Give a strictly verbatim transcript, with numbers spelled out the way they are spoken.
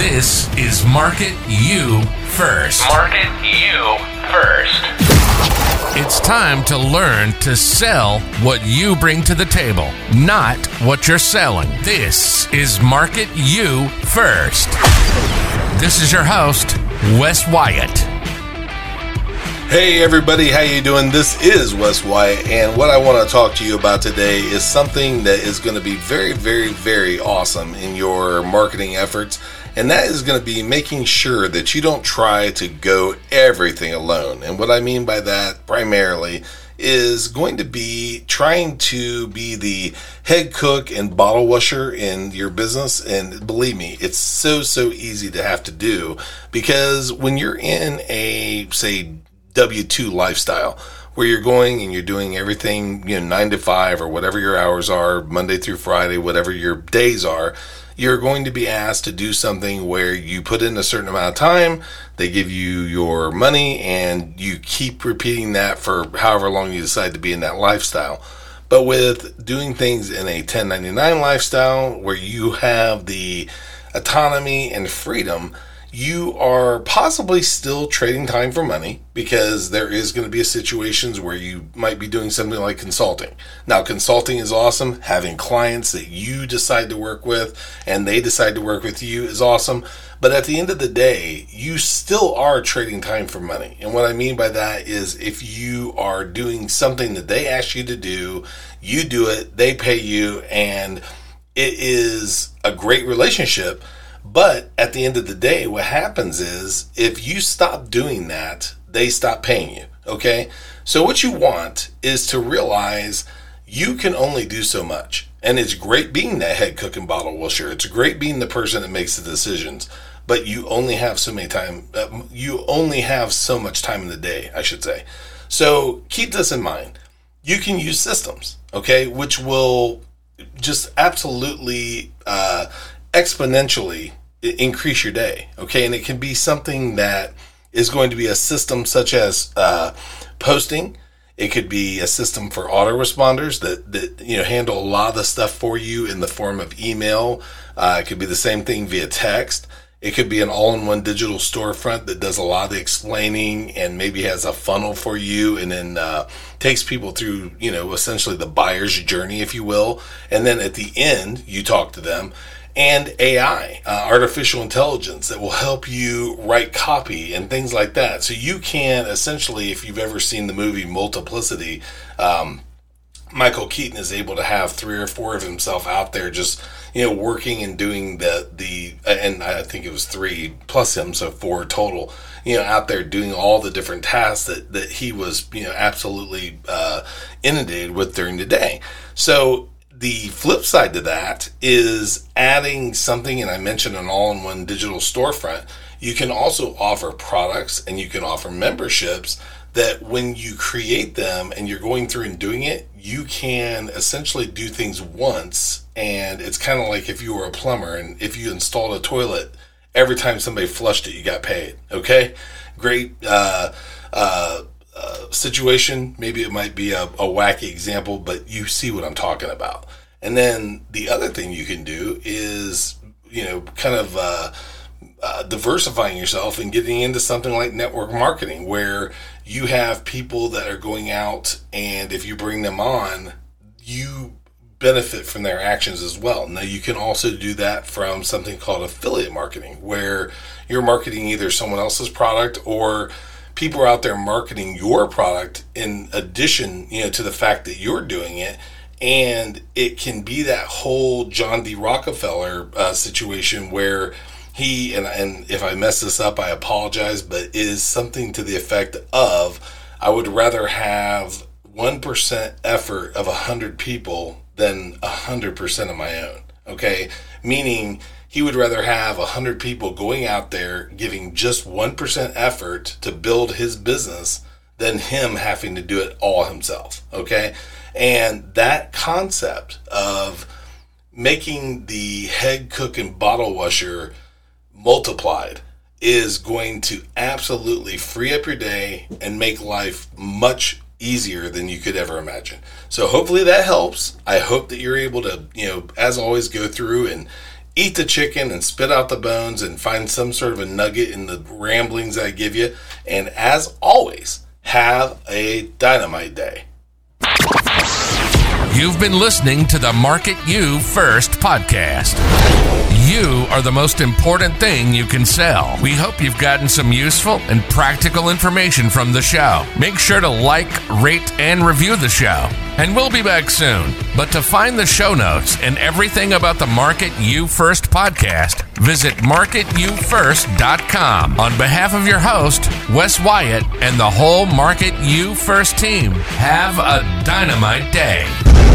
This is Market You First. Market You First. It's time to learn to sell what you bring to the table, not what you're selling. This is Market You First. This is your host, Wes Wyatt. Hey everybody, how you doing? This is Wes Wyatt, and what I want to talk to you about today is something that is going to be very, very, very awesome in your marketing efforts, and that is going to be making sure that you don't try to go everything alone. And what I mean by that primarily is going to be trying to be the head cook and bottle washer in your business. And believe me, it's so, so easy to have to do, because when you're in a, say, W two lifestyle, where you're going and you're doing everything, you know, nine to five or whatever your hours are, Monday through Friday, whatever your days are, you're going to be asked to do something where you put in a certain amount of time, they give you your money, and you keep repeating that for however long you decide to be in that lifestyle. But with doing things in a ten ninety-nine lifestyle where you have the autonomy and freedom, you are possibly still trading time for money, because there is going to be situations where you might be doing something like consulting. Now, consulting is awesome. Having clients that you decide to work with and they decide to work with you is awesome. But at the end of the day, you still are trading time for money. And what I mean by that is, if you are doing something that they ask you to do, you do it, they pay you, and it is a great relationship. But at the end of the day, what happens is, if you stop doing that, they stop paying you, okay? So what you want is to realize you can only do so much. And it's great being that head cook and bottle washer. It's great being the person that makes the decisions, but you only have so many time, uh, you only have so much time in the day, I should say. So keep this in mind. You can use systems, okay, which will just absolutely uh exponentially increase your day, okay? And it can be something that is going to be a system such as uh, posting. It could be a system for autoresponders that, that you know handle a lot of the stuff for you in the form of email. Uh, it could be the same thing via text. It could be an all-in-one digital storefront that does a lot of the explaining and maybe has a funnel for you, and then uh, takes people through, you know, essentially the buyer's journey, if you will. And then at the end, you talk to them. And A I, uh, artificial intelligence, that will help you write copy and things like that. So you can essentially, if you've ever seen the movie Multiplicity, um, Michael Keaton is able to have three or four of himself out there just, you know, working and doing the, the and I think it was three plus him, so four total, you know, out there doing all the different tasks that, that he was, you know, absolutely uh, inundated with during the day. So the flip side to that is adding something, and I mentioned an all-in-one digital storefront. You can also offer products, and you can offer memberships that when you create them and you're going through and doing it, you can essentially do things once. And it's kind of like if you were a plumber and if you installed a toilet, every time somebody flushed it, you got paid. Okay, great uh, uh, Uh, situation. Maybe it might be a, a wacky example, but you see what I'm talking about. And then the other thing you can do is, you know, kind of uh, uh, diversifying yourself and getting into something like network marketing, where you have people that are going out, and if you bring them on, you benefit from their actions as well. Now, you can also do that from something called affiliate marketing, where you're marketing either someone else's product, or people are out there marketing your product in addition, you know, to the fact that you're doing it. And it can be that whole John D. Rockefeller uh, situation where he, and, and if I mess this up, I apologize, but it is something to the effect of, I would rather have one percent effort of one hundred people than one hundred percent of my own. Okay, meaning he would rather have one hundred people going out there giving just one percent effort to build his business than him having to do it all himself, okay? And that concept of making the head cook and bottle washer multiplied is going to absolutely free up your day and make life much easier than you could ever imagine. So hopefully that helps. I hope that you're able to, you know, as always, go through and eat the chicken and spit out the bones and find some sort of a nugget in the ramblings I give you. And as always, have a dynamite day. You've been listening to the Market You First podcast. You are the most important thing you can sell. We hope you've gotten some useful and practical information from the show. Make sure to like, rate, and review the show. And we'll be back soon. But to find the show notes and everything about the Market You First podcast, visit market you first dot com. On behalf of your host, Wes Wyatt, and the whole Market You First team, have a dynamite day.